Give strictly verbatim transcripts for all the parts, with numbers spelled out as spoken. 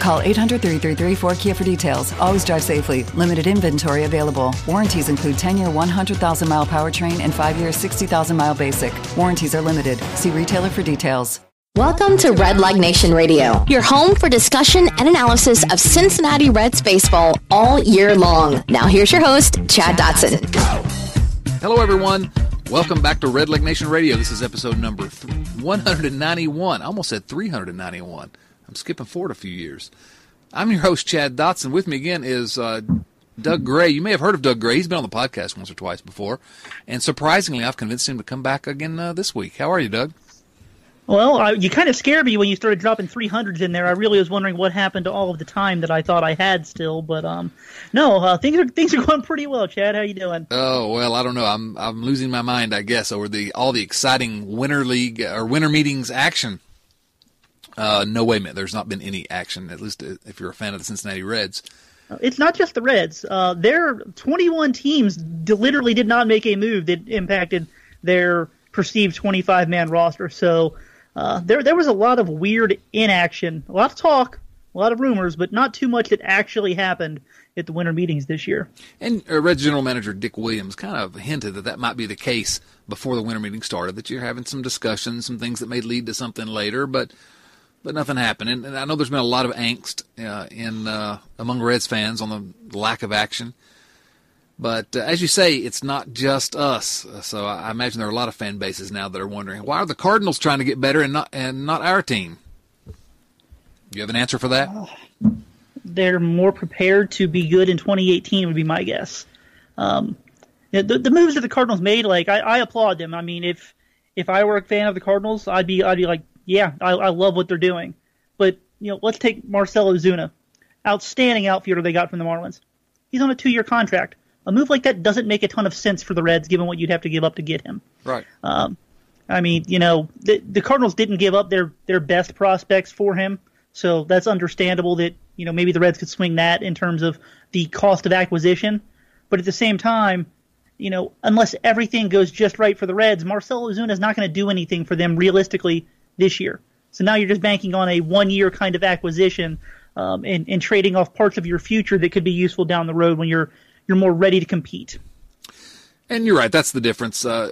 Call eight hundred, three three three, four K I A for details. Always drive safely. Limited inventory available. Warranties include ten-year, one hundred thousand mile powertrain and five-year, sixty thousand mile basic. Warranties are limited. See retailer for details. Welcome to Red Leg Nation Radio, your home for discussion and analysis of Cincinnati Reds baseball all year long. Now here's your host, Chad Dotson. Hello, everyone. Welcome back to Red Leg Nation Radio. This is episode number one hundred ninety-one. I almost said three hundred ninety-one. I'm skipping forward a few years. I'm your host, Chad Dotson. With me again is uh, Doug Gray. You may have heard of Doug Gray. He's been on the podcast once or twice before. And surprisingly, I've convinced him to come back again uh, this week. How are you, Doug? Well, I, you kind of scared me when you started dropping three hundreds in there. I really was wondering what happened to all of the time that I thought I had still, but um, no, uh, things are things are going pretty well. Chad, how you doing? Oh well, I don't know. I'm I'm losing my mind, I guess, over the all the exciting winter league or winter meetings action. Uh, no, wait a minute. There's not been any action, at least if you're a fan of the Cincinnati Reds. It's not just the Reds. Uh, their twenty-one teams literally did not make a move that impacted their perceived twenty-five man roster. So. Uh, there there was a lot of weird inaction, a lot of talk, a lot of rumors, but not too much that actually happened at the winter meetings this year. And uh, Reds General Manager Dick Williams kind of hinted that that might be the case before the winter meeting started, that you're having some discussions, some things that may lead to something later, but but nothing happened. And, and I know there's been a lot of angst uh, in uh, among Reds fans on the lack of action. But uh, as you say, it's not just us. So I imagine there are a lot of fan bases now that are wondering, why are the Cardinals trying to get better and not and not our team? Do you have an answer for that? Uh, they're more prepared to be good in twenty eighteen would be my guess. Um, the, the moves that the Cardinals made, like I, I applaud them. I mean, if if I were a fan of the Cardinals, I'd be I'd be like, yeah, I, I love what they're doing. But you know, let's take Marcel Ozuna, outstanding outfielder they got from the Marlins. He's on a two-year contract. A move like that doesn't make a ton of sense for the Reds, given what you'd have to give up to get him. Right. Um, I mean, you know, the, the Cardinals didn't give up their, their best prospects for him, so that's understandable that, you know, maybe the Reds could swing that in terms of the cost of acquisition. But at the same time, you know, unless everything goes just right for the Reds, Marcel Ozuna is not going to do anything for them realistically this year. So now you're just banking on a one-year kind of acquisition um, and, and trading off parts of your future that could be useful down the road when you're you're more ready to compete. And you're right. That's the difference. Uh,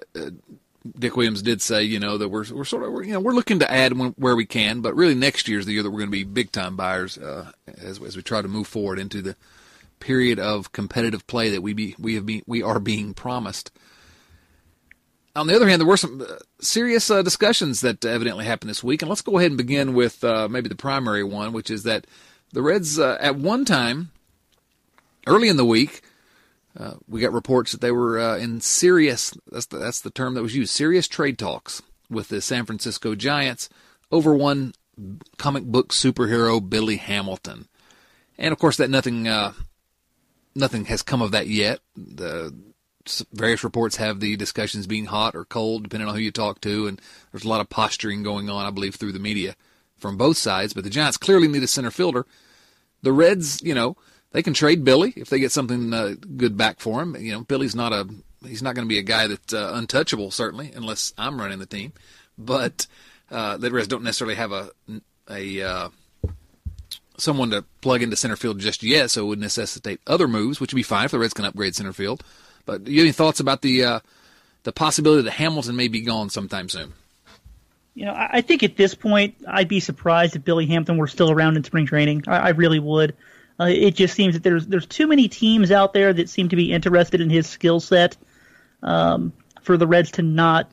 Dick Williams did say, you know, that we're, we're sort of, we're, you know, we're looking to add when, where we can, but really next year's the year that we're going to be big time buyers uh, as, as we try to move forward into the period of competitive play that we be, we have been, we are being promised. On the other hand, there were some serious uh, discussions that evidently happened this week. And let's go ahead and begin with uh, maybe the primary one, which is that the Reds uh, at one time early in the week, Uh, we got reports that they were uh, in serious, that's the, that's the term that was used, serious trade talks with the San Francisco Giants over one comic book superhero, Billy Hamilton. And, of course, that nothing uh, nothing has come of that yet. The various reports have the discussions being hot or cold, depending on who you talk to, and there's a lot of posturing going on, I believe, through the media from both sides. But the Giants clearly need a center fielder. The Reds, you know, they can trade Billy if they get something uh, good back for him. You know, Billy's not a he's not going to be a guy that's uh, untouchable, certainly, unless I'm running the team. But uh, the Reds don't necessarily have a a uh, someone to plug into center field just yet, so it would necessitate other moves, which would be fine if the Reds can upgrade center field. But do you have any thoughts about the uh, the possibility that Hamilton may be gone sometime soon? You know, I think at this point, I'd be surprised if Billy Hamilton were still around in spring training. I, I really would. Uh, it just seems that there's there's too many teams out there that seem to be interested in his skill set um, for the Reds to not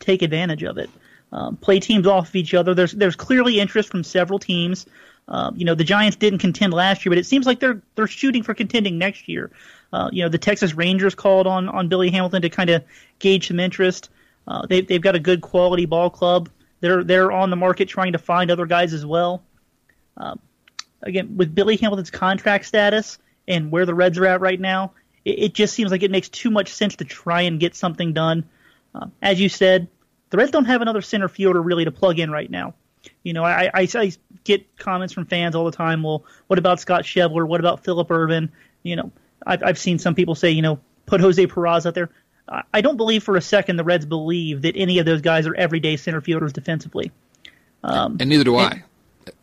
take advantage of it. um, play teams off of each other. There's there's clearly interest from several teams. Uh, you know, the Giants didn't contend last year, but it seems like they're they're shooting for contending next year. Uh, you know, the Texas Rangers called on, on Billy Hamilton to kind of gauge some interest. Uh, they, they've got a good quality ball club. They're they're on the market trying to find other guys as well. Uh, again, with Billy Hamilton's contract status and where the Reds are at right now, it, it just seems like it makes too much sense to try and get something done. Uh, as you said, the Reds don't have another center fielder really to plug in right now. You know, I, I, I get comments from fans all the time. Well, what about Scott Schebler? What about Philip Ervin? You know, I've, I've seen some people say, you know, put Jose Peraza out there. I don't believe for a second the Reds believe that any of those guys are everyday center fielders defensively. Um, and neither do I. And,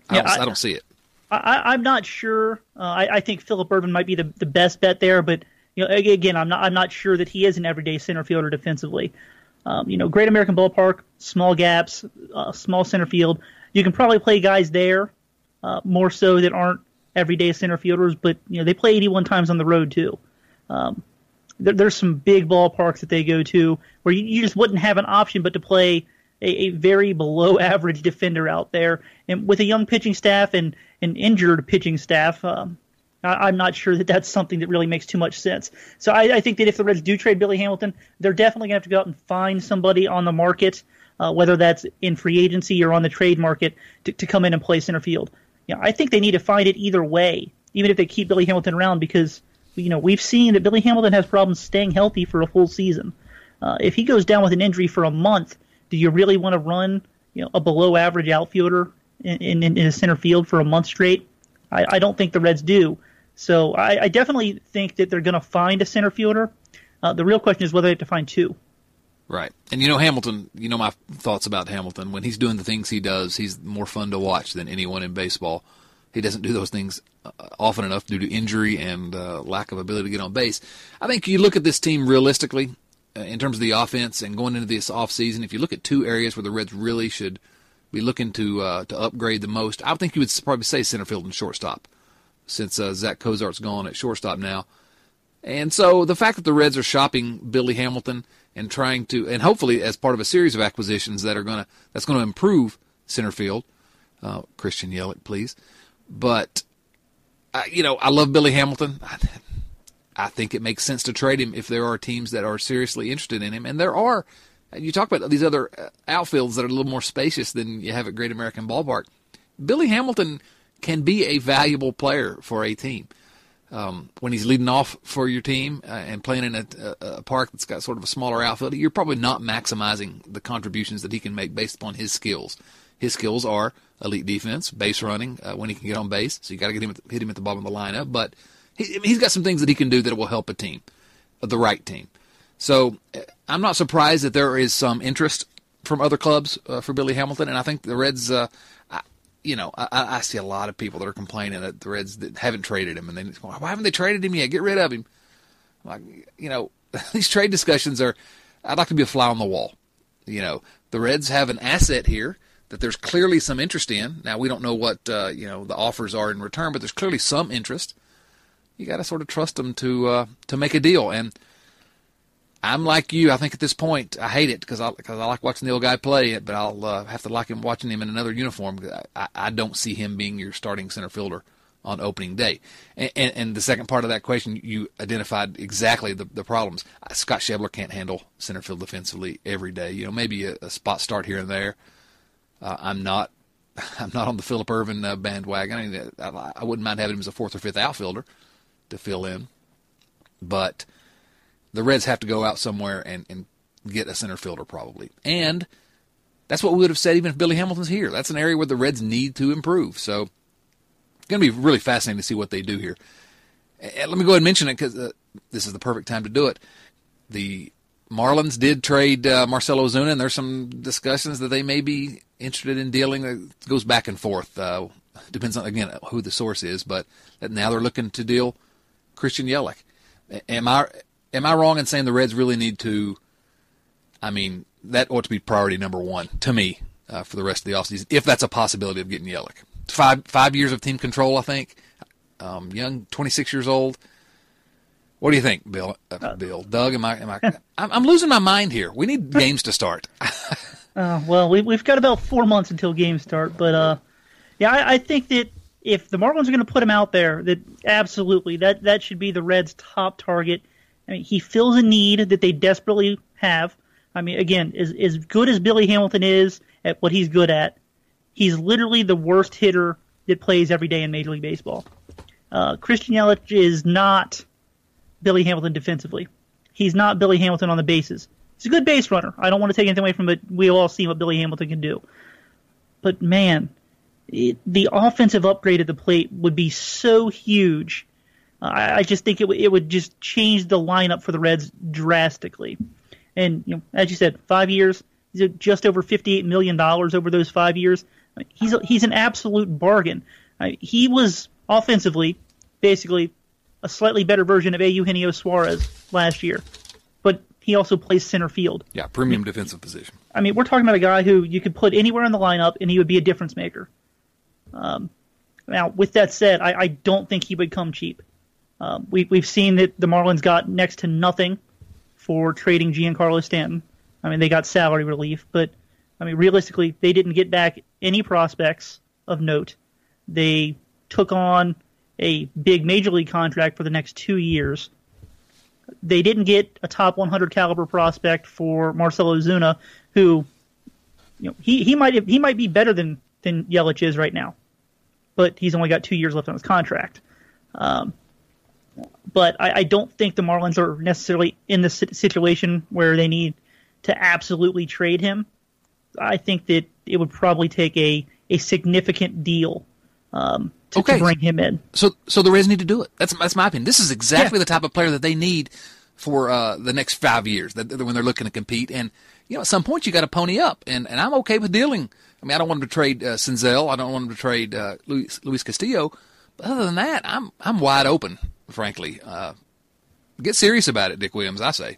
I, don't, yeah, I, I don't see it. I, I'm not sure. Uh, I, I think Philip Ervin might be the, the best bet there, but you know, again, I'm not I'm not sure that he is an everyday center fielder defensively. Um, you know, Great American Ballpark, small gaps, uh, small center field. You can probably play guys there uh, more so that aren't everyday center fielders, but you know they play eighty-one times on the road too. Um, There's some big ballparks that they go to where you just wouldn't have an option but to play a, a very below-average defender out there. And with a young pitching staff and an injured pitching staff, um, I, I'm not sure that that's something that really makes too much sense. So I, I think that if the Reds do trade Billy Hamilton, they're definitely going to have to go out and find somebody on the market, uh, whether that's in free agency or on the trade market, to, to come in and play center field. You know, I think they need to find it either way, even if they keep Billy Hamilton around, because – you know, we've seen that Billy Hamilton has problems staying healthy for a full season. Uh, if he goes down with an injury for a month, do you really want to run, you know, a below-average outfielder in, in, in a center field for a month straight? I, I don't think the Reds do. So I, I definitely think that they're going to find a center fielder. Uh, the real question is whether they have to find two. Right. And, you know, Hamilton, you know my thoughts about Hamilton. When he's doing the things he does, he's more fun to watch than anyone in baseball. He doesn't do those things often enough due to injury and uh, lack of ability to get on base. I think you look at this team realistically uh, in terms of the offense and going into this offseason, if you look at two areas where the Reds really should be looking to uh, to upgrade the most, I think you would probably say center field and shortstop since uh, Zach Cozart's gone at shortstop now. And so the fact that the Reds are shopping Billy Hamilton and trying to, and hopefully as part of a series of acquisitions that are gonna that's going to improve center field, uh, Christian Yelich, please. But, I, you know, I love Billy Hamilton. I, I think it makes sense to trade him if there are teams that are seriously interested in him. And there are. You talk about these other outfields that are a little more spacious than you have at Great American Ballpark. Billy Hamilton can be a valuable player for a team. Um, when he's leading off for your team uh, and playing in a, a, a park that's got sort of a smaller outfield, you're probably not maximizing the contributions that he can make based upon his skills. His skills are elite defense, base running, uh, when he can get on base. So you got to get him at, hit him at the bottom of the lineup. But he, he's got some things that he can do that will help a team, the right team. So I'm not surprised that there is some interest from other clubs uh, for Billy Hamilton. And I think the Reds, uh, I, you know, I, I see a lot of people that are complaining that the Reds haven't traded him. And they're going, why haven't they traded him yet? Get rid of him. Like, you know, these trade discussions are, I'd like to be a fly on the wall. You know, the Reds have an asset here that there's clearly some interest in. Now, we don't know what uh, you know the offers are in return, but there's clearly some interest. You got to sort of trust them to uh, to make a deal. And I'm like you. I think at this point, I hate it because I, cause I like watching the old guy play it, but I'll uh, have to like him watching him in another uniform. Cause I, I don't see him being your starting center fielder on opening day. And, and, and the second part of that question, you identified exactly the, the problems. Scott Schebler can't handle center field defensively every day. You know, maybe a, a spot start here and there. Uh, I'm not, I'm not on the Philip Ervin uh, bandwagon. I, mean, I, I wouldn't mind having him as a fourth or fifth outfielder to fill in, but the Reds have to go out somewhere and, and get a center fielder probably, and that's what we would have said even if Billy Hamilton's here. That's an area where the Reds need to improve. So it's going to be really fascinating to see what they do here. And let me go ahead and mention it because uh, this is the perfect time to do it. The Marlins did trade uh, Marcel Ozuna, and there's some discussions that they may be interested in dealing. It goes back and forth. Uh, depends on, again, who the source is, but now they're looking to deal Christian Yelich. Am I am I wrong in saying the Reds really need to, I mean, that ought to be priority number one to me uh, for the rest of the offseason, if that's a possibility of getting Yelich. Five, five years of team control, I think. Um, young, twenty-six years old. What do you think, Bill? Uh, Bill, Doug, am I? Am I? I'm losing my mind here. We need games to start. Uh, well, we, we've got about four months until games start, but uh, yeah, I, I think that if the Marlins are going to put him out there, that absolutely that that should be the Reds' top target. I mean, he fills a need that they desperately have. I mean, again, as as good as Billy Hamilton is at what he's good at, he's literally the worst hitter that plays every day in Major League Baseball. Uh, Christian Yelich is not Billy Hamilton defensively. He's not Billy Hamilton on the bases. He's a good base runner. I don't want to take anything away from it. We've all seen what Billy Hamilton can do. But, man, it, the offensive upgrade at the plate would be so huge. Uh, I, I just think it, w- it would just change the lineup for the Reds drastically. And, you know, as you said, five years, he's at just over fifty-eight million dollars over those five years. He's a, he's an absolute bargain. Uh, he was, offensively, basically a slightly better version of Eugenio Suarez last year. But he also plays center field. Yeah, premium defensive position. I mean, we're talking about a guy who you could put anywhere in the lineup and he would be a difference maker. Um, now, with that said, I, I don't think he would come cheap. Um, we, we've seen that the Marlins got next to nothing for trading Giancarlo Stanton. I mean, they got salary relief, but I mean, realistically, they didn't get back any prospects of note. They took on a big major league contract for the next two years. They didn't get a top one hundred caliber prospect for Marcel Ozuna, who, you know, he, he might have, he might be better than, than Yelich is right now, but he's only got two years left on his contract. Um, but I, I don't think the Marlins are necessarily in the situation where they need to absolutely trade him. I think that it would probably take a, a significant deal um, to, okay. to bring him in. So, so the Reds need to do it. That's that's my opinion. This is exactly yeah. the type of player that they need for uh, the next five years that, when they're looking to compete. And you know, at some point you got to pony up. And, and I'm okay with dealing. I mean, I don't want them to trade uh, Senzel. I don't want them to trade uh, Luis, Luis Castillo. But other than that, I'm I'm wide open, frankly. Uh, get serious about it, Dick Williams. I say.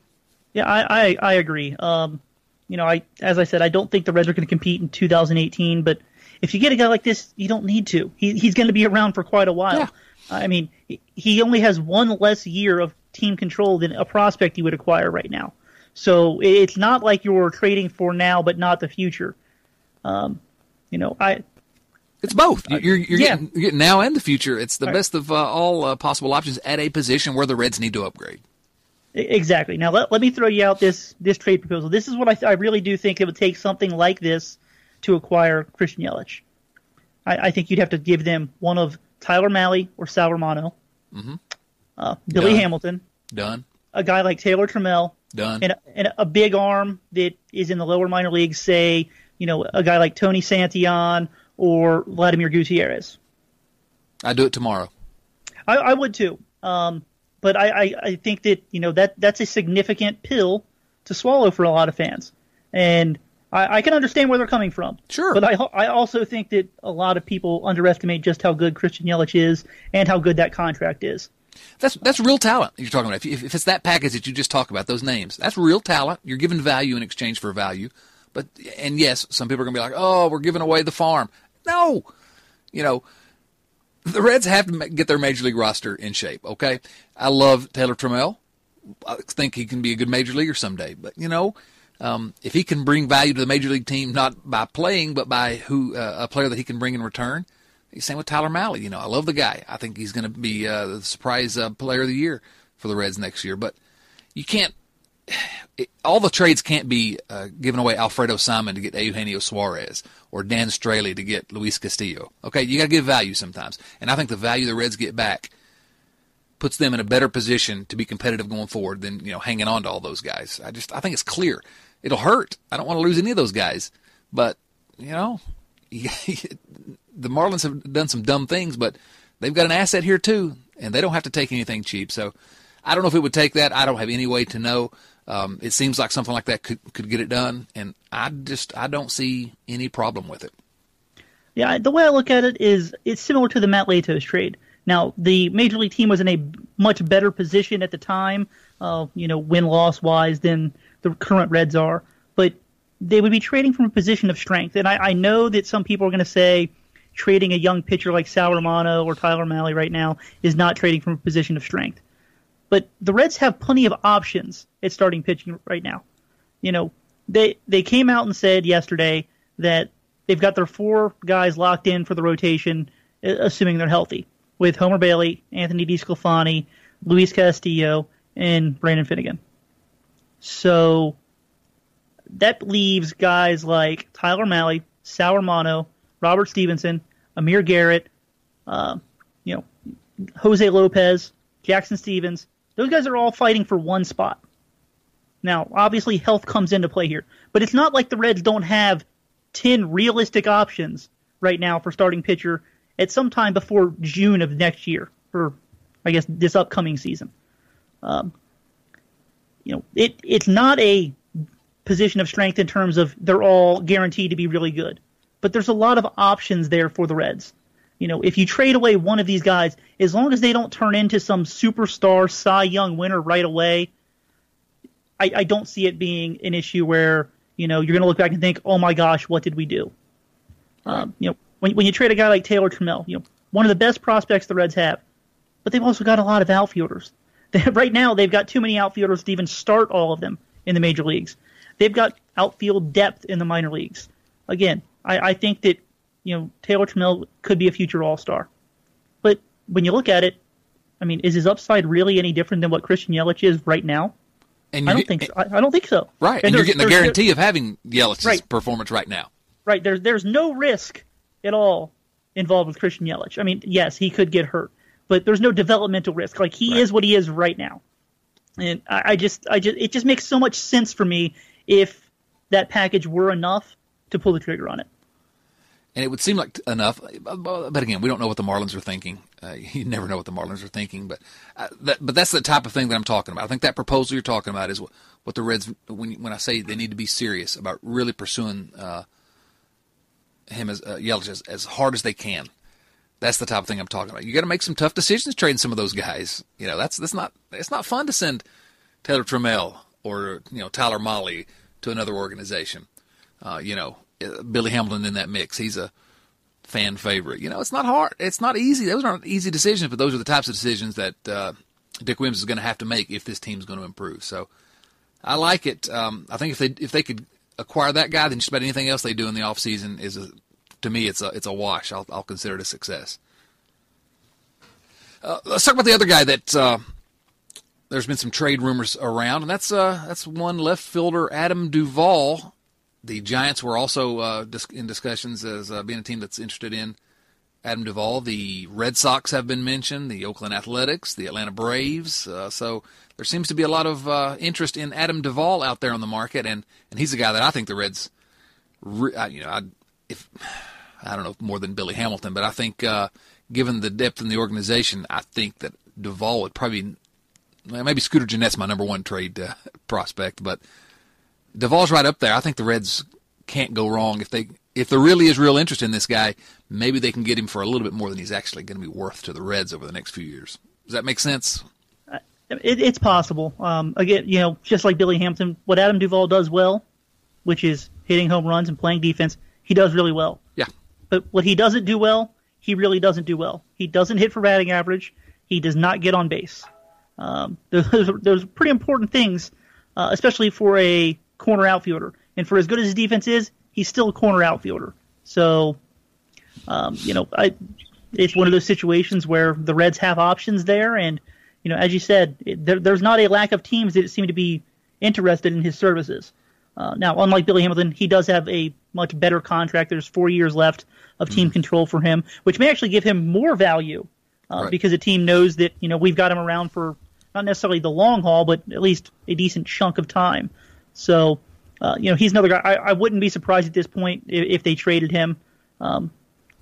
Yeah, I I, I agree. Um, you know, I as I said, I don't think the Reds are going to compete in two thousand eighteen, but if you get a guy like this, you don't need to. He, he's going to be around for quite a while. Yeah. I mean, he only has one less year of team control than a prospect you would acquire right now. So it's not like you're trading for now, but not the future. Um, you know, I. It's both. You're, you're, yeah. getting, you're getting now and the future. It's the all best right. of uh, all uh, possible options at a position where the Reds need to upgrade. Exactly. Now let, let me throw you out this this trade proposal. This is what I th- I really do think it would take something like this to acquire Christian Yelich. I, I think you'd have to give them one of Tyler Mahle or Sal Romano, mm-hmm. uh, Billy Done. Hamilton, Done. a guy like Taylor Trammell, Done. and a, and a big arm that is in the lower minor leagues. Say, you know, a guy like Tony Santillan or Vladimir Gutierrez. I'd do it tomorrow. I, I would too. Um, But I, I, I think that, you know, that that's a significant pill to swallow for a lot of fans. And I, I can understand where they're coming from. Sure. But I I also think that a lot of people underestimate just how good Christian Yelich is and how good that contract is. That's that's real talent you're talking about. If, if, if it's that package that you just talked about, those names, that's real talent. You're giving value in exchange for value. But and, yes, some people are going to be like, oh, we're giving away the farm. No. You know. The Reds have to get their major league roster in shape, okay? I love Taylor Trammell. I think he can be a good major leaguer someday. But, you know, um, if he can bring value to the major league team, not by playing, but by who uh, a player that he can bring in return, same with Tyler Mahle. You know, I love the guy. I think he's going to be uh, the surprise uh, player of the year for the Reds next year. But you can't – all the trades can't be uh, giving away Alfredo Simon to get Eugenio Suarez or Dan Straley to get Luis Castillo. Okay, you got to give value sometimes. And I think the value the Reds get back puts them in a better position to be competitive going forward than, you know, hanging on to all those guys. I just I think it's clear. It'll hurt. I don't want to lose any of those guys. But, you know, the Marlins have done some dumb things, but they've got an asset here too, and they don't have to take anything cheap. So I don't know if it would take that. I don't have any way to know. Um, it seems like something like that could, could get it done, and I just I don't see any problem with it. Yeah, the way I look at it is it's similar to the Matt Latos trade. Now, the Major League team was in a much better position at the time, uh, you know, win-loss-wise than the current Reds are, but they would be trading from a position of strength. And I, I know that some people are going to say trading a young pitcher like Sal Romano or Tyler Mahle right now is not trading from a position of strength. But the Reds have plenty of options at starting pitching right now. You know, they they came out and said yesterday that they've got their four guys locked in for the rotation, assuming they're healthy, with Homer Bailey, Anthony DeSclafani, Luis Castillo, and Brandon Finnegan. So that leaves guys like Tyler Mahle, Sal Romano, Robert Stevenson, Amir Garrett, uh, you know, Jose Lopez, Jackson Stevens. Those guys are all fighting for one spot. Now, obviously, health comes into play here, but it's not like the Reds don't have ten realistic options right now for starting pitcher at some time before June of next year, or I guess this upcoming season. Um, you know, it it's not a position of strength in terms of they're all guaranteed to be really good, but there's a lot of options there for the Reds. You know, if you trade away one of these guys, as long as they don't turn into some superstar Cy Young winner right away, I, I don't see it being an issue where, you know, you're going to look back and think, oh my gosh, what did we do? Um, you know, when when you trade a guy like Taylor Trammell, you know, one of the best prospects the Reds have, but they've also got a lot of outfielders. They have, right now, they've got too many outfielders to even start all of them in the major leagues. They've got outfield depth in the minor leagues. Again, I, I think that, you know, Taylor Trammell could be a future all-star. But when you look at it, I mean, is his upside really any different than what Christian Yelich is right now? And I don't think so. I, I don't think so. Right, and, and you're getting the guarantee of having Yelich's right. performance right now. Right, there's there's no risk at all involved with Christian Yelich. I mean, yes, he could get hurt, but there's no developmental risk. Like he right. is what he is right now, and I, I just I just it just makes so much sense for me if that package were enough to pull the trigger on it. And it would seem like enough, but again, we don't know what the Marlins are thinking. Uh, you never know what the Marlins are thinking, but uh, that, but that's the type of thing that I'm talking about. I think that proposal you're talking about is what, what the Reds, when when I say they need to be serious about really pursuing uh, him as uh, Yelich as, as hard as they can. That's the type of thing I'm talking about. You got to make some tough decisions trading some of those guys. You know, that's that's not it's not fun to send Taylor Trammell or you know Tyler Mahle to another organization. Uh, you know. Billy Hamilton in that mix. He's a fan favorite. You know, it's not hard. It's not easy. Those aren't easy decisions, but those are the types of decisions that uh, Dick Williams is going to have to make if this team's going to improve. So I like it. Um, I think if they if they could acquire that guy, then just about anything else they do in the offseason is, a, to me, it's a it's a wash. I'll, I'll consider it a success. Uh, let's talk about the other guy that uh, there's been some trade rumors around, and that's uh, that's one left fielder, Adam Duvall. The Giants were also uh, in discussions as uh, being a team that's interested in Adam Duvall. The Red Sox have been mentioned, the Oakland Athletics, the Atlanta Braves. Uh, so there seems to be a lot of uh, interest in Adam Duvall out there on the market, and, and he's a guy that I think the Reds, re- I, you know, I, if I don't know more than Billy Hamilton, but I think uh, given the depth in the organization, I think that Duvall would probably maybe Scooter Gennett's my number one trade uh, prospect, but. Duvall's right up there. I think the Reds can't go wrong. If they if there really is real interest in this guy, maybe they can get him for a little bit more than he's actually going to be worth to the Reds over the next few years. Does that make sense? Uh, it, it's possible. Um, again, you know, just like Billy Hamilton, what Adam Duvall does well, which is hitting home runs and playing defense, he does really well. Yeah. But what he doesn't do well, he really doesn't do well. He doesn't hit for batting average. He does not get on base. Um, those, those are pretty important things, uh, especially for a corner outfielder, and for as good as his defense is, he's still a corner outfielder. So, um, you know, I, it's one of those situations where the Reds have options there, and you know, as you said, it, there, there's not a lack of teams that seem to be interested in his services. Uh, now, unlike Billy Hamilton, he does have a much better contract. There's four years left of team mm-hmm. control for him, which may actually give him more value uh, right. because the team knows that you know we've got him around for not necessarily the long haul, but at least a decent chunk of time. So, uh, you know, he's another guy. I, I wouldn't be surprised at this point if, if they traded him. Um,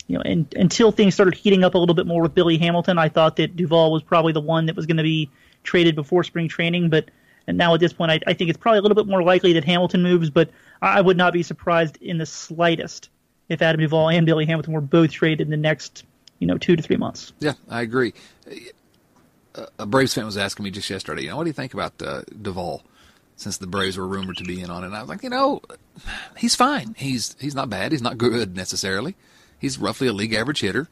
you know, and, until things started heating up a little bit more with Billy Hamilton, I thought that Duvall was probably the one that was going to be traded before spring training. But and now at this point, I, I think it's probably a little bit more likely that Hamilton moves. But I would not be surprised in the slightest if Adam Duvall and Billy Hamilton were both traded in the next, you know, two to three months. Yeah, I agree. A Braves fan was asking me just yesterday, you know, what do you think about uh, Duvall? Since the Braves were rumored to be in on it. And I was like, you know, he's fine. He's he's not bad. He's not good necessarily. He's roughly a league average hitter.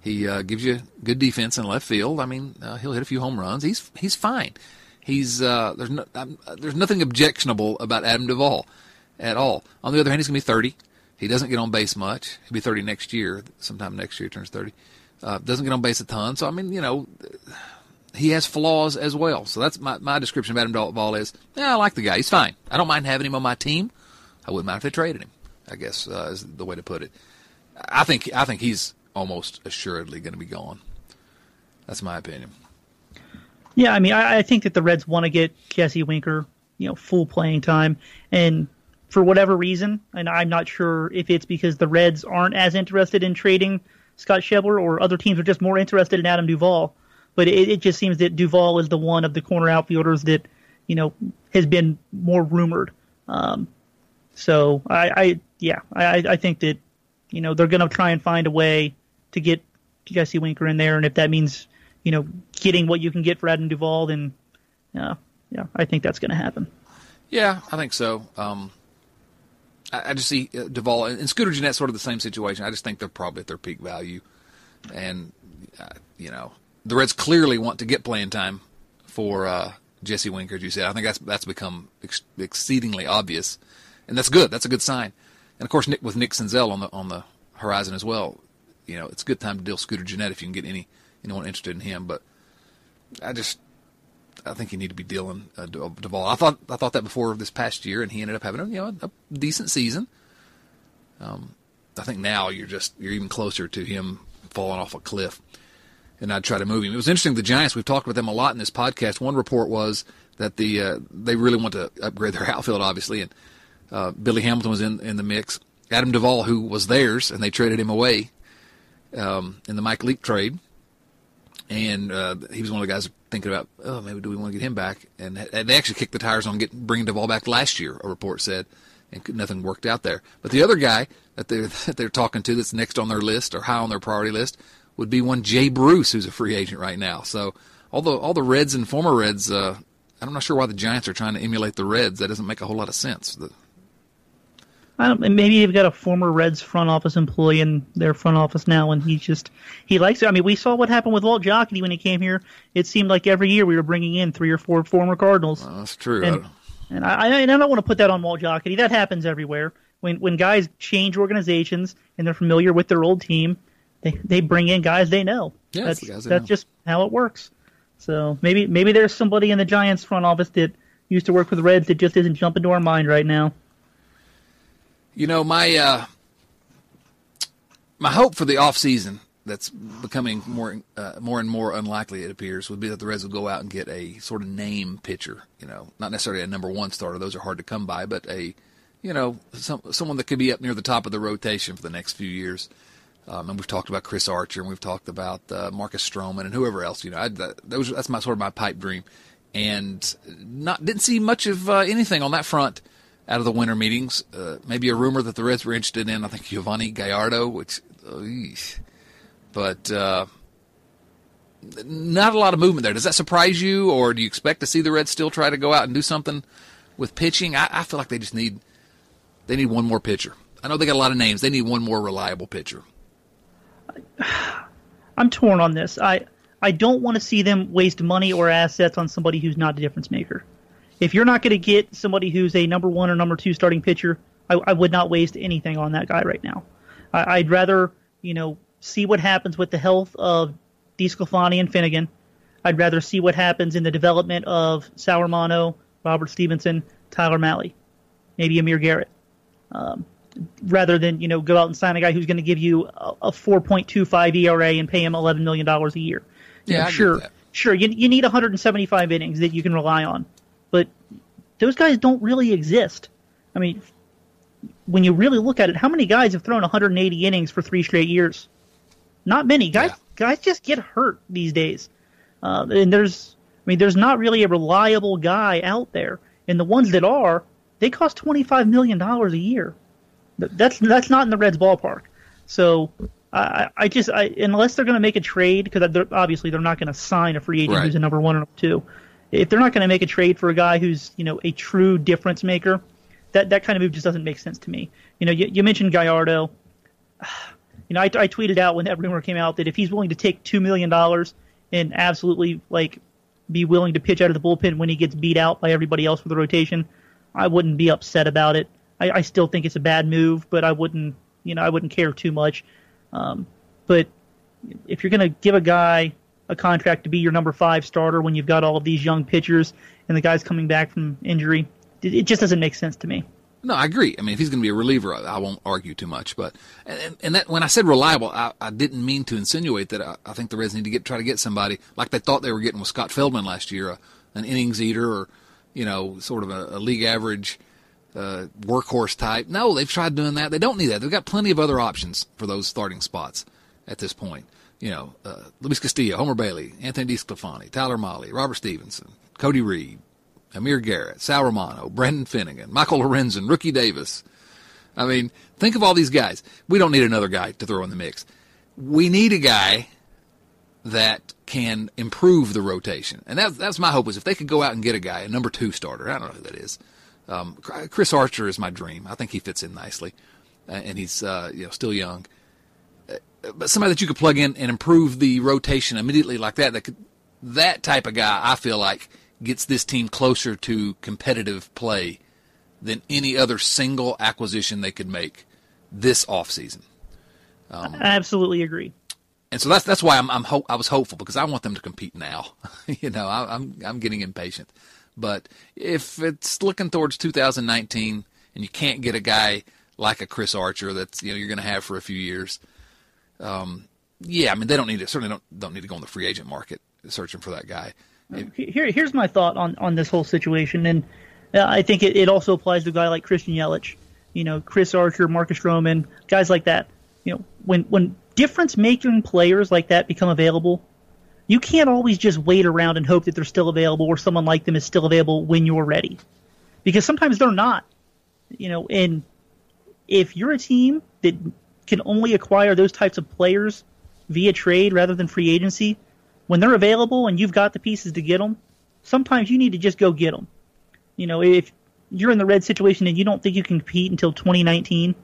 He uh, gives you good defense in left field. I mean, uh, he'll hit a few home runs. He's he's fine. He's uh, there's no, I'm, there's nothing objectionable about Adam Duvall. at all. On the other hand, he's going to be thirty. He doesn't get on base much. He'll be thirty next year. Sometime next year he turns thirty. Uh, doesn't get on base a ton. So, I mean, you know, he has flaws as well. So that's my, my description of Adam Duvall is, yeah, I like the guy. He's fine. I don't mind having him on my team. I wouldn't mind if they traded him, I guess uh, is the way to put it. I think I think he's almost assuredly going to be gone. That's my opinion. Yeah, I mean, I, I think that the Reds want to get Jesse Winker, you know, full playing time. And for whatever reason, and I'm not sure if it's because the Reds aren't as interested in trading Scott Schebler or other teams are just more interested in Adam Duvall. But it, it just seems that Duvall is the one of the corner outfielders that, you know, has been more rumored. Um, so, I, I yeah, I, I think that, you know, they're going to try and find a way to get Jesse Winker in there. And if that means, you know, getting what you can get for Adam Duvall, then, uh, yeah, I think that's going to happen. Yeah, I think so. Um, I, I just see uh, Duvall and, and Scooter Gennett sort of the same situation. I just think they're probably at their peak value. And, uh, you know, the Reds clearly want to get playing time for uh, Jesse Winker, as you said. I think that's that's become ex- exceedingly obvious. And that's good. That's a good sign. And, of course, Nick with Nick Senzel on the on the horizon as well, you know, it's a good time to deal Scooter Gennett if you can get any anyone interested in him. But I just I think you need to be dealing uh, Duvall. I thought I thought that before this past year, and he ended up having you know a decent season. Um, I think now you're just you're even closer to him falling off a cliff, and I'd try to move him. It was interesting. The Giants, we've talked about them a lot in this podcast. One report was that the uh, they really want to upgrade their outfield, obviously, and. Uh, Billy Hamilton was in, in the mix. Adam Duvall, who was theirs, and they traded him away um, in the Mike Leake trade. And uh, he was one of the guys thinking about, oh, maybe do we want to get him back? And, and they actually kicked the tires on getting, bringing Duvall back last year, a report said, and nothing worked out there. But the other guy that they're, that they're talking to that's next on their list or high on their priority list would be one Jay Bruce, who's a free agent right now. So all the, all the Reds and former Reds, uh, I'm not sure why the Giants are trying to emulate the Reds. That doesn't make a whole lot of sense. The, I don't, maybe they've got a former Reds front office employee in their front office now, and he just he likes it. I mean, we saw what happened with Walt Jockety when he came here. It seemed like every year we were bringing in three or four former Cardinals. Well, that's true. And, and I and I don't want to put that on Walt Jockety. That happens everywhere. When when guys change organizations and they're familiar with their old team, they, they bring in guys they know. Yeah, that's that's know. just how it works. So maybe maybe there's somebody in the Giants front office that used to work with the Reds that just isn't jumping to our mind right now. You know, my uh, my hope for the offseason that's becoming more uh, more and more unlikely, it appears, would be that the Reds will go out and get a sort of name pitcher. You know, not necessarily a number one starter. Those are hard to come by, but a, you know, some, someone that could be up near the top of the rotation for the next few years. Um, and we've talked about Chris Archer, and we've talked about uh, Marcus Stroman and whoever else. You know, I, that, those, that's my sort of my pipe dream. And not didn't see much of uh, anything on that front. Out of the winter meetings, uh, maybe a rumor that the Reds were interested in, I think, Giovanni Gallardo, which, oh, but uh, not a lot of movement there. Does that surprise you, or do you expect to see the Reds still try to go out and do something with pitching? I, I feel like they just need they need one more pitcher. I know they got a lot of names. They need one more reliable pitcher. I'm torn on this. I, I don't want to see them waste money or assets on somebody who's not a difference maker. If you're not going to get somebody who's a number one or number two starting pitcher, I, I would not waste anything on that guy right now. I, I'd rather, you know, see what happens with the health of DeSclafani and Finnegan. I'd rather see what happens in the development of Sal Romano, Robert Stevenson, Tyler Mahle, maybe Amir Garrett, um, rather than, you know, go out and sign a guy who's going to give you a, a four point two five E R A and pay him eleven million dollars a year. You yeah, know, sure, sure. You you need one hundred seventy-five innings that you can rely on. But those guys don't really exist. I mean, when you really look at it, how many guys have thrown one hundred eighty innings for three straight years? Not many. Guys, yeah. guys just get hurt these days. Uh, and there's, I mean, there's not really a reliable guy out there. And the ones that are, they cost twenty-five million dollars a year. That's that's not in the Reds' ballpark. So I, I just, I, unless they're going to make a trade, because they're, obviously they're not going to sign a free agent right. who's a number one or number two. If they're not going to make a trade for a guy who's, you know, a true difference maker, that, that kind of move just doesn't make sense to me. You know, you, you mentioned Gallardo. You know, I, I tweeted out when that rumor came out that if he's willing to take two million dollars and absolutely, like, be willing to pitch out of the bullpen when he gets beat out by everybody else with the rotation, I wouldn't be upset about it. I, I still think it's a bad move, but I wouldn't, you know, I wouldn't care too much. Um, but if you're going to give a guy a contract to be your number five starter when you've got all of these young pitchers and the guy's coming back from injury, it just doesn't make sense to me. No, I agree. I mean, if he's going to be a reliever, I won't argue too much. But and, and that when I said reliable, I, I didn't mean to insinuate that I, I think the Reds need to get try to get somebody like they thought they were getting with Scott Feldman last year, a, an innings eater or, you know, sort of a, a league average uh, workhorse type. No, they've tried doing that. They don't need that. They've got plenty of other options for those starting spots at this point. You know, uh, Luis Castillo, Homer Bailey, Anthony DeSclafani, Tyler Mahle, Robert Stevenson, Cody Reed, Amir Garrett, Sal Romano, Brandon Finnegan, Michael Lorenzen, Rookie Davis. I mean, think of all these guys. We don't need another guy to throw in the mix. We need a guy that can improve the rotation. And that's, that's my hope is if they could go out and get a guy, a number two starter, I don't know who that is. Um, Chris Archer is my dream. I think he fits in nicely. Uh, and he's uh, you know still young. Uh, but somebody that you could plug in and improve the rotation immediately like that, that, could, that type of guy I feel like gets this team closer to competitive play than any other single acquisition they could make this offseason. Um, I absolutely agree. And so that's that's why I'm, I'm ho- I was hopeful because I want them to compete now. you know, I, I'm I'm getting impatient. But if it's looking towards two thousand nineteen and you can't get a guy like a Chris Archer that's you know you're going to have for a few years, um, yeah, I mean they don't need to certainly don't don't need to go on the free agent market searching for that guy. Here, here's my thought on, on this whole situation, and uh, I think it, it also applies to a guy like Christian Yelich, you know, Chris Archer, Marcus Stroman, guys like that. You know, when when difference-making players like that become available, you can't always just wait around and hope that they're still available or someone like them is still available when you're ready, because sometimes they're not. You know, and if you're a team that can only acquire those types of players via trade rather than free agency, when they're available and you've got the pieces to get them, sometimes you need to just go get them. You know, if you're in the Red situation and you don't think you can compete until twenty nineteen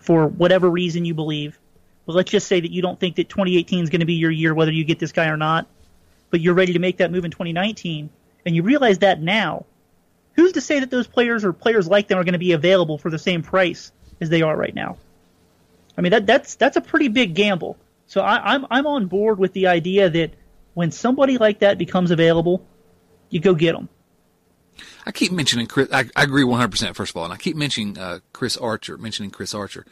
for whatever reason you believe, but let's just say that you don't think that twenty eighteen is going to be your year whether you get this guy or not, but you're ready to make that move in twenty nineteen, and you realize that now, who's to say that those players or players like them are going to be available for the same price as they are right now? I mean, that that's that's a pretty big gamble. So I, I'm I'm on board with the idea that when somebody like that becomes available, you go get them. I keep mentioning Chris. I, I agree one hundred percent, first of all. And I keep mentioning uh, Chris Archer, mentioning Chris Archer,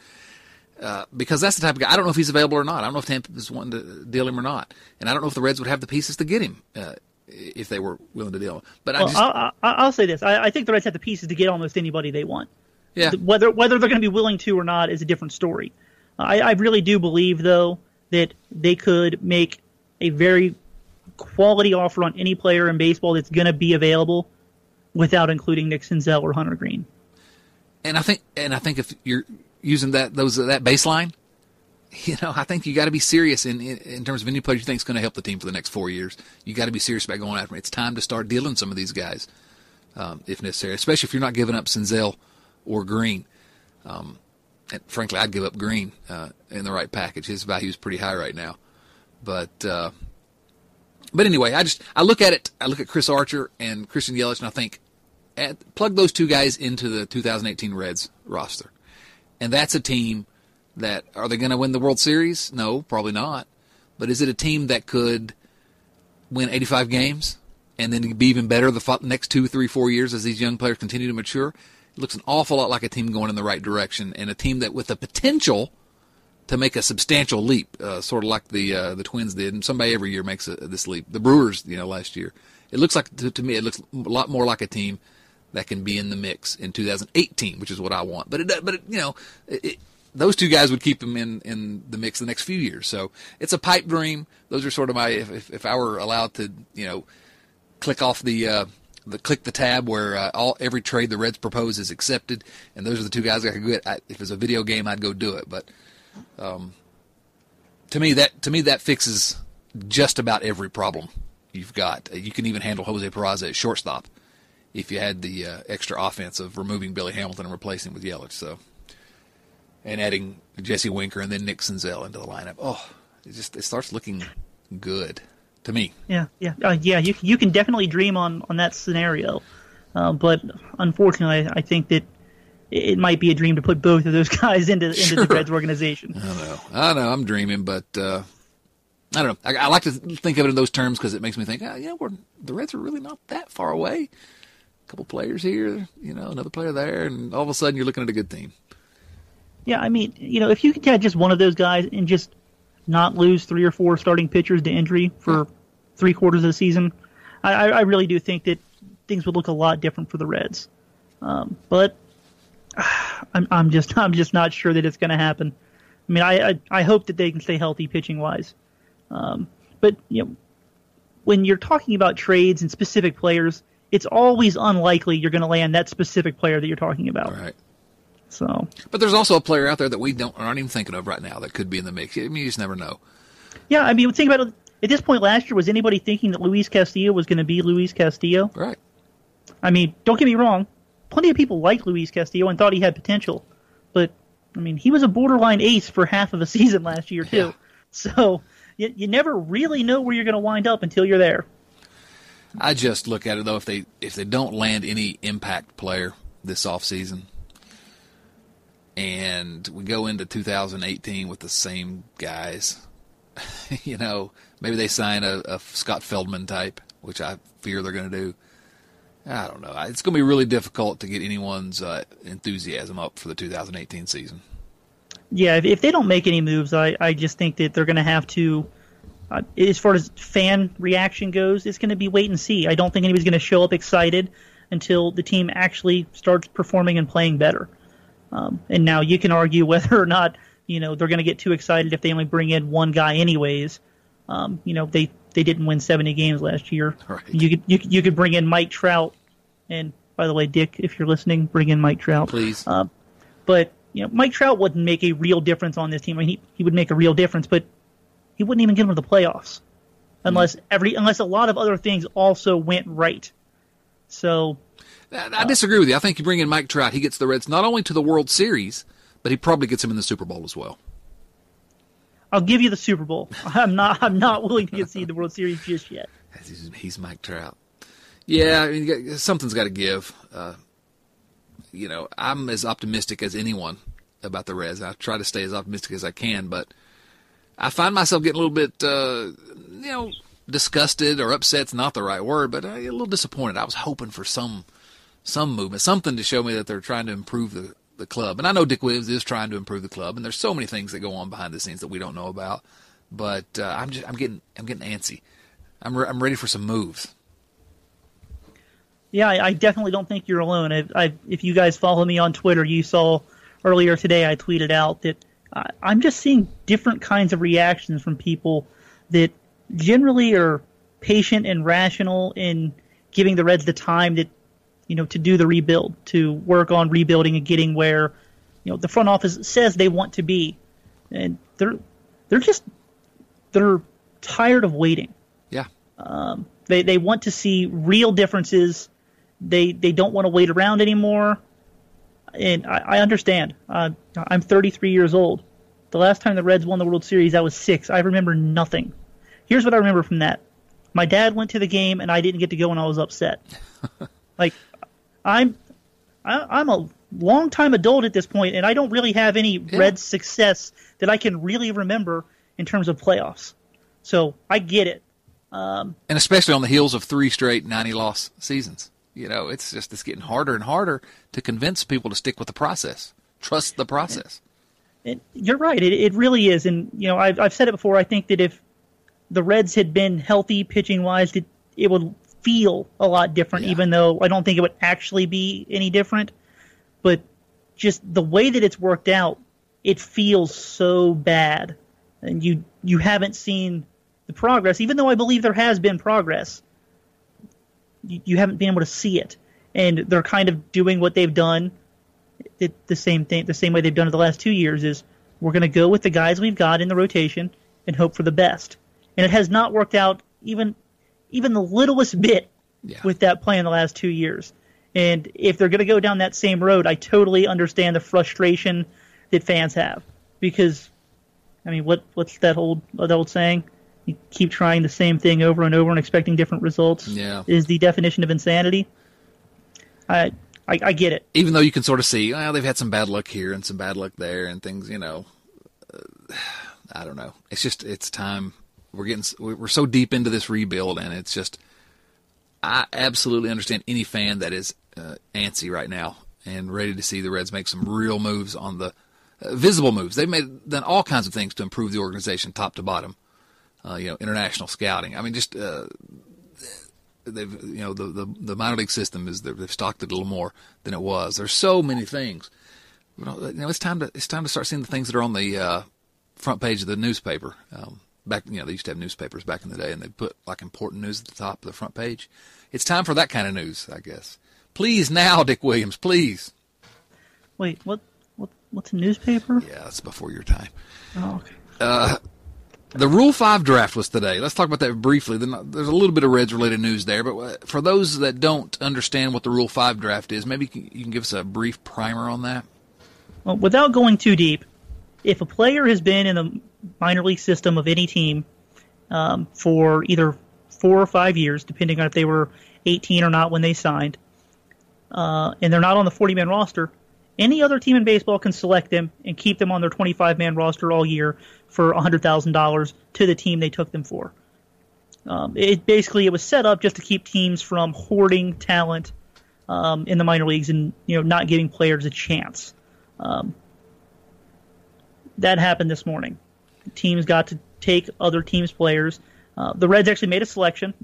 uh, because that's the type of guy. I don't know if he's available or not. I don't know if Tampa is wanting to deal him or not. And I don't know if the Reds would have the pieces to get him uh, if they were willing to deal him. But well, I just, I'll, I'll say this. I, I think the Reds have the pieces to get almost anybody they want. Yeah. Whether, whether they're going to be willing to or not is a different story. I, I really do believe, though, that they could make a very quality offer on any player in baseball that's going to be available without including Nick Senzel or Hunter Green. And I think and I think if you're using that those that baseline, you know, I think you got to be serious in, in in terms of any player you think is going to help the team for the next four years. You got to be serious about going after them. It's time to start dealing some of these guys um, if necessary, especially if you're not giving up Senzel or Green. Um, and frankly, I'd give up Green uh, in the right package. His value is pretty high right now. But uh, But anyway, I just I look at it. I look at Chris Archer and Christian Yelich, and I think at, plug those two guys into the two thousand eighteen Reds roster, and that's a team that are they going to win the World Series? No, probably not. But is it a team that could win eighty-five games and then be even better the next two, three, four years as these young players continue to mature? It looks an awful lot like a team going in the right direction and a team that with the potential to make a substantial leap, uh, sort of like the uh, the Twins did, and somebody every year makes a, this leap. The Brewers, you know, last year. It looks like, to, to me, it looks a lot more like a team that can be in the mix in two thousand eighteen, which is what I want. But, it, but it, you know, it, it, those two guys would keep them in, in the mix the next few years. So it's a pipe dream. Those are sort of my, if, if I were allowed to, you know, click off the uh, the click the tab where uh, all every trade the Reds propose is accepted, and those are the two guys I could get. I, if it was a video game, I'd go do it. But Um, to me that to me that fixes just about every problem you've got. You can even handle Jose Peraza at shortstop if you had the uh, extra offense of removing Billy Hamilton and replacing him with Yelich. So, and adding Jesse Winker and then Nick Senzel into the lineup. Oh, it just it starts looking good to me. Yeah, yeah, uh, yeah. You you can definitely dream on on that scenario, uh, but unfortunately, I think that it might be a dream to put both of those guys into, into sure. the Reds organization. I know. I know. I'm dreaming, but uh, I don't know. I, I like to think of it in those terms because it makes me think, oh, yeah, we're, the Reds are really not that far away. A couple players here, you know, another player there, and all of a sudden you're looking at a good team. Yeah, I mean, you know, if you could have just one of those guys and just not lose three or four starting pitchers to injury for yeah. three quarters of the season, I, I really do think that things would look a lot different for the Reds. Um, but I'm, I'm just I'm just not sure that it's going to happen. I mean, I, I I hope that they can stay healthy pitching wise. Um, but you know, when you're talking about trades and specific players, it's always unlikely you're going to land that specific player that you're talking about. Right. So. But there's also a player out there that we don't aren't even thinking of right now that could be in the mix. I mean, you just never know. Yeah, I mean, think about it. At this point last year, was anybody thinking that Luis Castillo was going to be Luis Castillo? Right. I mean, don't get me wrong. Plenty of people liked Luis Castillo and thought he had potential. But, I mean, he was a borderline ace for half of a season last year, too. Yeah. So you, you never really know where you're going to wind up until you're there. I just look at it, though, if they if they don't land any impact player this offseason, and we go into two thousand eighteen with the same guys, you know, maybe they sign a, a Scott Feldman type, which I fear they're going to do. I don't know. It's going to be really difficult to get anyone's uh, enthusiasm up for the two thousand eighteen season. Yeah, if, if they don't make any moves, I, I just think that they're going to have to, uh, as far as fan reaction goes, it's going to be wait and see. I don't think anybody's going to show up excited until the team actually starts performing and playing better. Um, and now you can argue whether or not, you know, they're going to get too excited if they only bring in one guy anyways. Um, you know, they, they didn't win seventy games last year. Right. You could you, you could bring in Mike Trout. And by the way, Dick, if you're listening, bring in Mike Trout, please. Uh, but you know, Mike Trout wouldn't make a real difference on this team. I mean, he he would make a real difference, but he wouldn't even get him to the playoffs unless mm. every unless a lot of other things also went right. So, I, I uh, disagree with you. I think you bring in Mike Trout, he gets the Reds not only to the World Series, but he probably gets him in the Super Bowl as well. I'll give you the Super Bowl. I'm not I'm not willing to concede the World Series just yet. He's Mike Trout. Yeah, I mean, something's got to give. Uh, you know, I'm as optimistic as anyone about the Reds. I try to stay as optimistic as I can, but I find myself getting a little bit, uh, you know, disgusted or upset's not the right word, but a little disappointed. I was hoping for some some movement, something to show me that they're trying to improve the, the club. And I know Dick Williams is trying to improve the club, and there's so many things that go on behind the scenes that we don't know about. But uh, I'm just I'm getting I'm getting antsy. I'm re- I'm ready for some moves. Yeah, I, I definitely don't think you're alone. I, I, if you guys follow me on Twitter, you saw earlier today I tweeted out that I, I'm just seeing different kinds of reactions from people that generally are patient and rational in giving the Reds the time that you know to do the rebuild, to work on rebuilding and getting where you know the front office says they want to be, and they're they're just they're tired of waiting. Yeah. Um. They they want to see real differences. They they don't want to wait around anymore, and I, I understand. Uh, I'm thirty-three years old. The last time the Reds won the World Series, I was six. I remember nothing. Here's what I remember from that: my dad went to the game, and I didn't get to go, and I was upset. Like, I'm I, I'm a longtime adult at this point, and I don't really have any yeah. Reds success that I can really remember in terms of playoffs. So I get it. Um, and especially on the heels of three straight ninety-loss seasons. You know, it's just it's getting harder and harder to convince people to stick with the process, trust the process. It, it, you're right. It it really is. And, you know, I've, I've said it before. I think that if the Reds had been healthy pitching-wise, it, it would feel a lot different, yeah. even though I don't think it would actually be any different. But just the way that it's worked out, it feels so bad. And you you haven't seen the progress, even though I believe there has been progress, you, you haven't been able to see it, and they're kind of doing what they've done, it, the same thing, the same way they've done it the last two years. Is we're going to go with the guys we've got in the rotation and hope for the best, and it has not worked out even, even the littlest bit yeah. with that plan the last two years. And if they're going to go down that same road, I totally understand the frustration that fans have because, I mean, what what's that old that old saying? You keep trying the same thing over and over and expecting different results yeah. is the definition of insanity. I I, I get it. Even though you can sort of see, well, they've had some bad luck here and some bad luck there and things, you know. Uh, I don't know. It's just, it's time. We're getting, we're so deep into this rebuild, and it's just, I absolutely understand any fan that is uh, antsy right now and ready to see the Reds make some real moves on the uh, visible moves. They've made done all kinds of things to improve the organization top to bottom. Uh, you know, international scouting. I mean, just uh, they've you know the, the the minor league system is they've stocked it a little more than it was. There's so many things. You know, it's time to it's time to start seeing the things that are on the uh, front page of the newspaper. Um, Back, you know, they used to have newspapers back in the day, and they put like important news at the top of the front page. It's time for that kind of news, I guess. Please now, Dick Williams, please. Wait, what? What? What's a newspaper? Yeah, it's before your time. Oh, okay. Uh, the Rule Five draft was today. Let's talk about that briefly. There's a little bit of Reds-related news there, but for those that don't understand what the Rule Five draft is, maybe you can give us a brief primer on that. Well, without going too deep, if a player has been in the minor league system of any team um, for either four or five years, depending on if they were eighteen or not when they signed, uh, and they're not on the forty-man roster, any other team in baseball can select them and keep them on their twenty-five man roster all year for one hundred thousand dollars to the team they took them for. Um, it basically, it was set up just to keep teams from hoarding talent um, in the minor leagues and, you know, not giving players a chance. Um, that happened this morning. Teams got to take other teams' players. Uh, the Reds actually made a selection.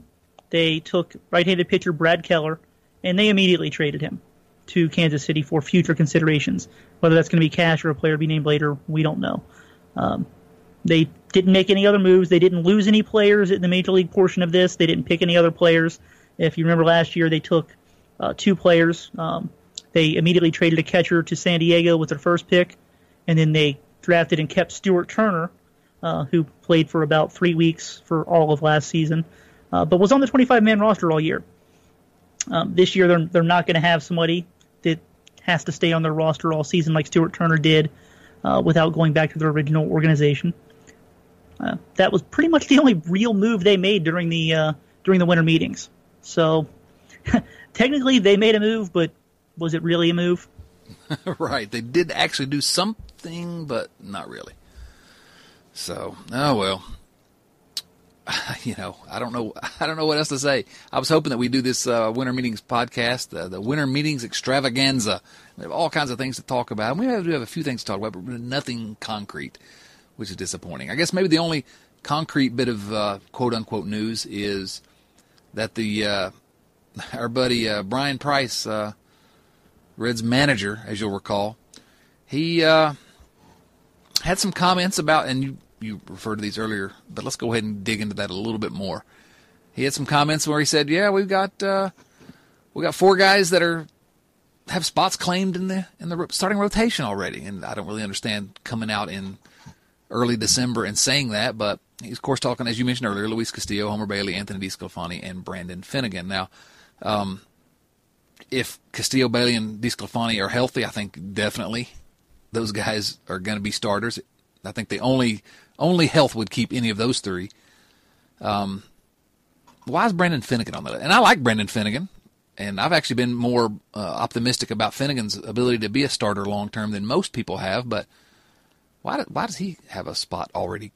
They took right-handed pitcher Brad Keller, and they immediately traded him to Kansas City for future considerations. Whether that's going to be cash or a player to be named later, we don't know. Um, they didn't make any other moves. They didn't lose any players in the Major League portion of this. They didn't pick any other players. If you remember last year, they took uh, two players. Um, they immediately traded a catcher to San Diego with their first pick, and then they drafted and kept Stuart Turner, Uh, who played for about three weeks for all of last season, uh, but was on the twenty-five man roster all year. Um, this year, they're, they're not going to have somebody that has to stay on their roster all season like Stuart Turner did uh, without going back to their original organization. Uh, that was pretty much the only real move they made during the uh, during the winter meetings. So, technically, they made a move, but was it really a move? Right. They did actually do something, but not really. So, oh well, you know, I don't know, I don't know what else to say. I was hoping that we do this uh, Winter Meetings podcast, uh, the Winter Meetings extravaganza. We have all kinds of things to talk about. And we have, we have a few things to talk about, but nothing concrete, which is disappointing. I guess maybe the only concrete bit of uh, quote-unquote news is that the uh, our buddy uh, Brian Price, uh, Reds manager, as you'll recall, he uh, had some comments about, and you, you referred to these earlier, but let's go ahead and dig into that a little bit more. He had some comments where he said, "Yeah, we've got uh, we got four guys that are have spots claimed in the in the starting rotation already," and I don't really understand coming out in early December and saying that. But he's of course talking, as you mentioned earlier, Luis Castillo, Homer Bailey, Anthony DeSclafani, and Brandon Finnegan. Now, um, if Castillo, Bailey, and DeSclafani are healthy, I think definitely those guys are going to be starters. I think the only only health would keep any of those three. Um, why is Brandon Finnegan on that? And I like Brandon Finnegan, and I've actually been more uh, optimistic about Finnegan's ability to be a starter long term than most people have. But why do, why does he have a spot already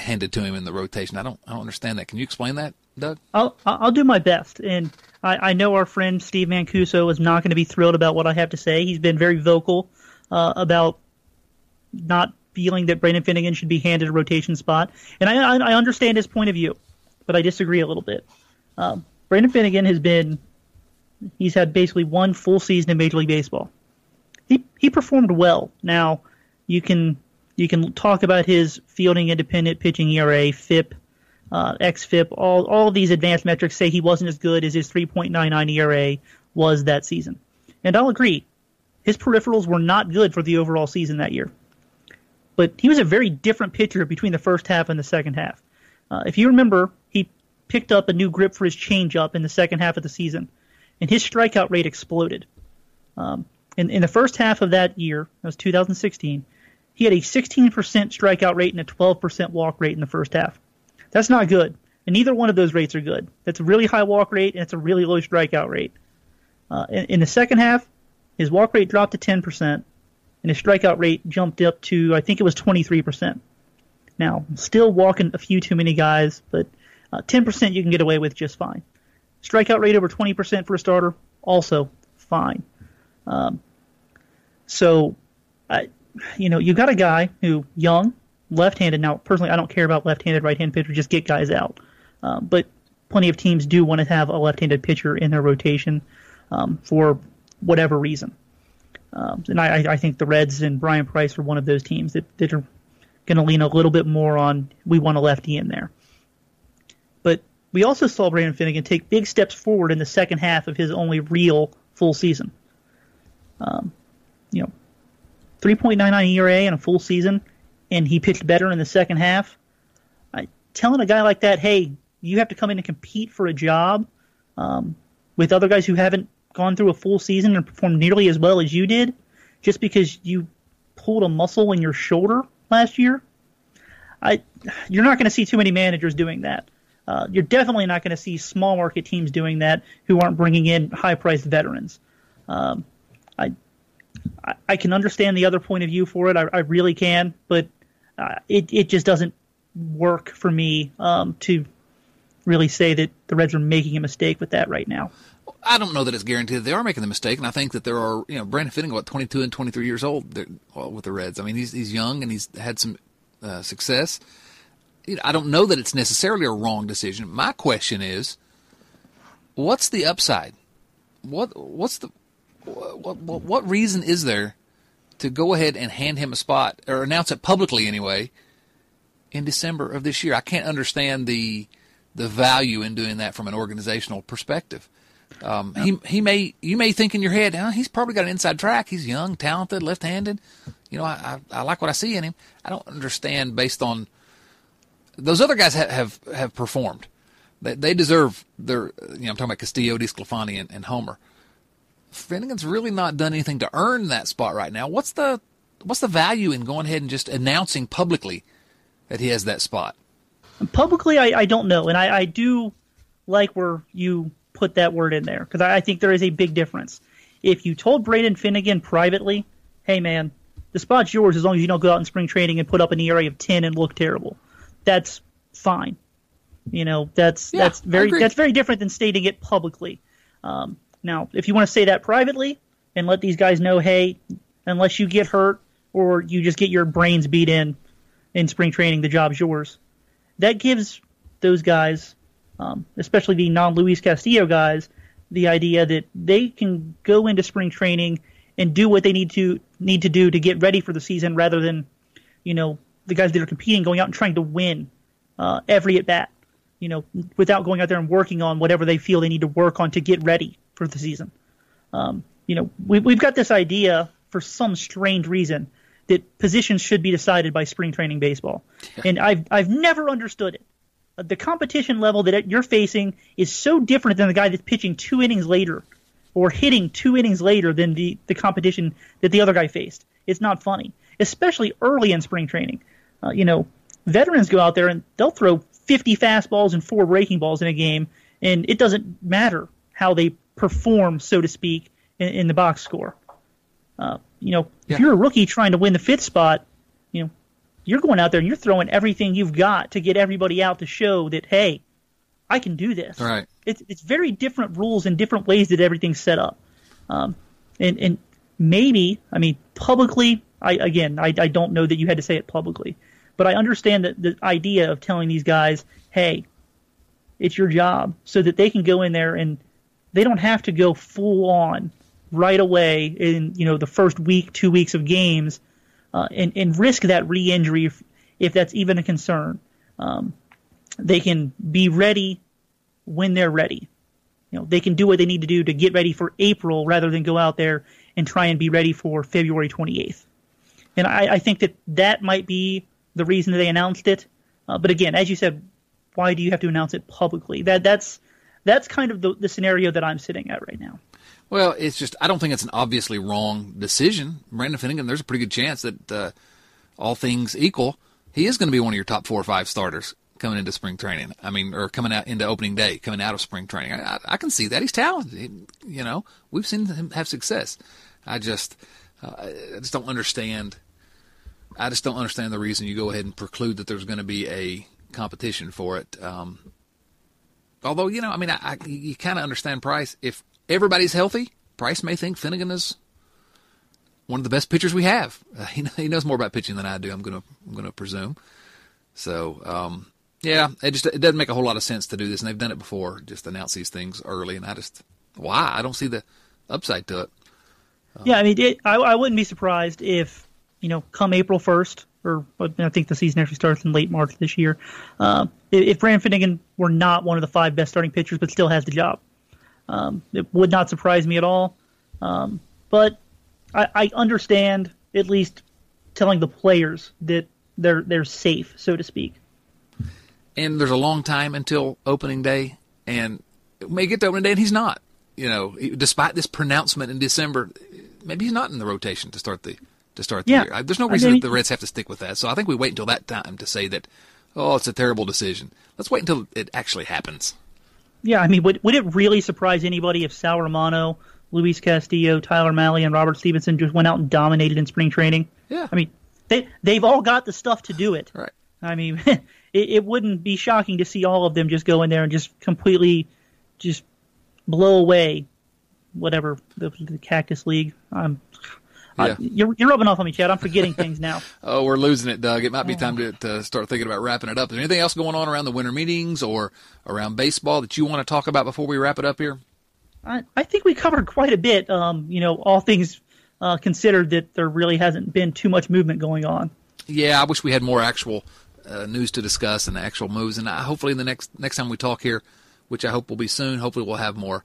handed to him in the rotation? I don't I don't understand that. Can you explain that, Doug? I'll I'll do my best, and I, I know our friend Steve Mancuso is not going to be thrilled about what I have to say. He's been very vocal uh, about not feeling that Brandon Finnegan should be handed a rotation spot. And I, I understand his point of view, but I disagree a little bit. Um, Brandon Finnegan has been, he's had basically one full season in Major League Baseball. He he performed well. Now, you can you can talk about his fielding independent, pitching E R A, F I P, uh, X F I P, all, all of these advanced metrics say he wasn't as good as his three point nine nine E R A was that season. And I'll agree, his peripherals were not good for the overall season that year. But he was a very different pitcher between the first half and the second half. Uh, if you remember, he picked up a new grip for his changeup in the second half of the season, and his strikeout rate exploded. Um, in, in the first half of that year, that was two thousand sixteen, he had a sixteen percent strikeout rate and a twelve percent walk rate in the first half. That's not good, and neither one of those rates are good. That's a really high walk rate, and it's a really low strikeout rate. Uh, in, in the second half, his walk rate dropped to ten percent, and his strikeout rate jumped up to, I think it was twenty-three percent. Now, still walking a few too many guys, but uh, ten percent you can get away with just fine. Strikeout rate over twenty percent for a starter, also fine. Um, so, I, you know, you got a guy who, young, left-handed. Now, personally, I don't care about left-handed, right-handed pitchers. Just get guys out. Uh, but plenty of teams do want to have a left-handed pitcher in their rotation um, for whatever reason. Um, and I, I think the Reds and Brian Price are one of those teams that, that are going to lean a little bit more on, we want a lefty in there. But we also saw Brandon Finnegan take big steps forward in the second half of his only real full season. Um, you know, three point nine nine E R A in a full season, and he pitched better in the second half. I, telling a guy like that, hey, you have to come in and compete for a job um, with other guys who haven't gone through a full season and performed nearly as well as you did just because you pulled a muscle in your shoulder last year, I you're not going to see too many managers doing that. Uh, you're definitely not going to see small market teams doing that who aren't bringing in high-priced veterans. Um, I, I I can understand the other point of view for it. I, I really can, but uh, it, it just doesn't work for me um, to really say that the Reds are making a mistake with that right now. I don't know that it's guaranteed they are making the mistake, and I think that there are, you know, Brandon Finnegan, what, twenty-two and twenty-three years old with the Reds. I mean, he's he's young and he's had some uh, success. You know, I don't know that it's necessarily a wrong decision. My question is, what's the upside? What what's the what what, what reason is there to go ahead and hand him a spot or announce it publicly anyway in December of this year? I can't understand the the value in doing that from an organizational perspective. Um, he he may you may think in your head, oh, he's probably got an inside track. He's young, talented, left-handed. You know, I, I, I like what I see in him. I don't understand based on those other guys have have, have performed. They they deserve their. You know, I'm talking about Castillo, DeSclafani, and, and Homer. Finnegan's really not done anything to earn that spot right now. What's the what's the value in going ahead and just announcing publicly that he has that spot? Publicly, I, I don't know, and I, I do like where you put that word in there, because I think there is a big difference. If you told Brandon Finnegan privately, hey man, the spot's yours as long as you don't go out in spring training and put up an E R A of ten and look terrible, that's fine. You know, that's yeah, that's very that's very different than stating it publicly. Um, now, if you want to say that privately and let these guys know, hey, unless you get hurt or you just get your brains beat in in spring training, the job's yours. That gives those guys, Um, especially the non-Luis Castillo guys, the idea that they can go into spring training and do what they need to need to do to get ready for the season, rather than, you know, the guys that are competing going out and trying to win uh, every at bat, you know, without going out there and working on whatever they feel they need to work on to get ready for the season. Um, you know, we, we've got this idea for some strange reason that positions should be decided by spring training baseball, and I've I've never understood it. The competition level that you're facing is so different than the guy that's pitching two innings later or hitting two innings later than the, the competition that the other guy faced. It's not funny, especially early in spring training. Uh, you know, veterans go out there and they'll throw fifty fastballs and four breaking balls in a game, and it doesn't matter how they perform, so to speak, in, in the box score. Uh, you know, yeah. If you're a rookie trying to win the fifth spot, you know, you're going out there and you're throwing everything you've got to get everybody out to show that, hey, I can do this. Right. It's it's very different rules and different ways that everything's set up. Um, and, and maybe, I mean, publicly, I again, I, I don't know that you had to say it publicly, but I understand that the idea of telling these guys, hey, it's your job, so that they can go in there and they don't have to go full on right away in, you know, the first week, two weeks of games. Uh, and, and risk that re-injury if, if that's even a concern. Um, they can be ready when they're ready. You know, they can do what they need to do to get ready for April rather than go out there and try and be ready for February twenty-eighth. And I, I think that that might be the reason that they announced it. Uh, but again, as you said, why do you have to announce it publicly? That that's that's kind of the, the scenario that I'm sitting at right now. Well, it's just, I don't think it's an obviously wrong decision. Brandon Finnegan, there's a pretty good chance that uh, all things equal, he is going to be one of your top four or five starters coming into spring training. I mean, or coming out into opening day, coming out of spring training. I, I, I can see that. He's talented. You know, we've seen him have success. I just, uh, I just don't understand. I just don't understand the reason you go ahead and preclude that there's going to be a competition for it. Um, although, you know, I mean, I, I, you kind of understand Price. If everybody's healthy, Price may think Finnegan is one of the best pitchers we have. Uh, he, he knows more about pitching than I do, I'm going to I'm going to presume. So, um, yeah, it just it doesn't make a whole lot of sense to do this, and they've done it before, just announce these things early, and I just, why? I don't see the upside to it. Um, yeah, I mean, it, I, I wouldn't be surprised if, you know, come April first, or I think the season actually starts in late March this year, uh, if Brandon Finnegan were not one of the five best starting pitchers but still has the job. Um, it would not surprise me at all. Um, but I, I understand at least telling the players that they're they're safe, so to speak. And there's a long time until opening day, and it may get to opening day and he's not. You know, despite this pronouncement in December, maybe he's not in the rotation to start the to start the yeah. year. There's no reason I mean, that the Reds have to stick with that. So I think we wait until that time to say that, oh, it's a terrible decision. Let's wait until it actually happens. Yeah, I mean, would would it really surprise anybody if Sal Romano, Luis Castillo, Tyler Mahle, and Robert Stevenson just went out and dominated in spring training? Yeah. I mean, they, they've all got the stuff to do it. Right. I mean, it, it wouldn't be shocking to see all of them just go in there and just completely just blow away whatever, the, the Cactus League. I'm, yeah. I, you're, you're rubbing off on me, Chad. I'm forgetting things now. Oh, we're losing it, Doug. It might be time to, to start thinking about wrapping it up. Is there anything else going on around the winter meetings or around baseball that you want to talk about before we wrap it up here? I, I think we covered quite a bit, um, you know, all things uh, considered, that there really hasn't been too much movement going on. Yeah, I wish we had more actual uh, news to discuss and actual moves. And I, hopefully the next next time we talk here, which I hope will be soon, hopefully we'll have more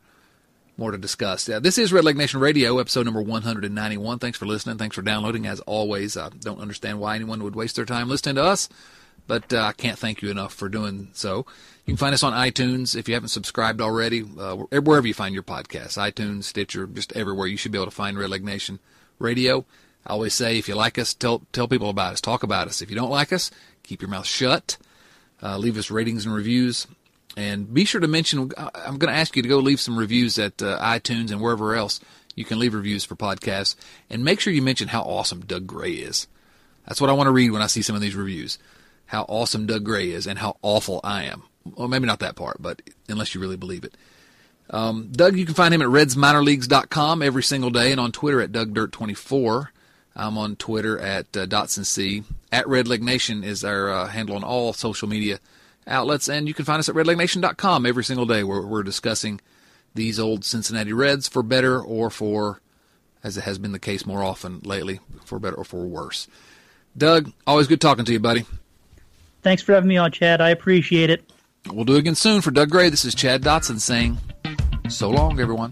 more to discuss. Yeah, this is Red Leg Nation Radio, episode number one hundred ninety-one. Thanks for listening. Thanks for downloading. As always, I don't understand why anyone would waste their time listening to us, but uh, I can't thank you enough for doing so. You can find us on iTunes if you haven't subscribed already, uh, wherever you find your podcasts, iTunes, Stitcher, just everywhere. You should be able to find Red Leg Nation Radio. I always say, if you like us, tell tell people about us. Talk about us. If you don't like us, keep your mouth shut. Uh, leave us ratings and reviews. And be sure to mention, I'm going to ask you to go leave some reviews at uh, iTunes and wherever else you can leave reviews for podcasts. And make sure you mention how awesome Doug Gray is. That's what I want to read when I see some of these reviews. How awesome Doug Gray is and how awful I am. Well, maybe not that part, but unless you really believe it. Um, Doug, you can find him at reds minor leagues dot com every single day and on Twitter at Doug Dirt twenty-four. I'm on Twitter at uh, DotsonC. At Red Leg Nation is our uh, handle on all social media outlets. And you can find us at red leg nation dot com every single day, where we're discussing these old Cincinnati Reds for better or for, as it has been the case more often lately, for better or for worse. Doug, always good talking to you, buddy. Thanks for having me on, Chad. I appreciate it. We'll do it again soon. For Doug Gray, this is Chad Dotson saying so long, everyone.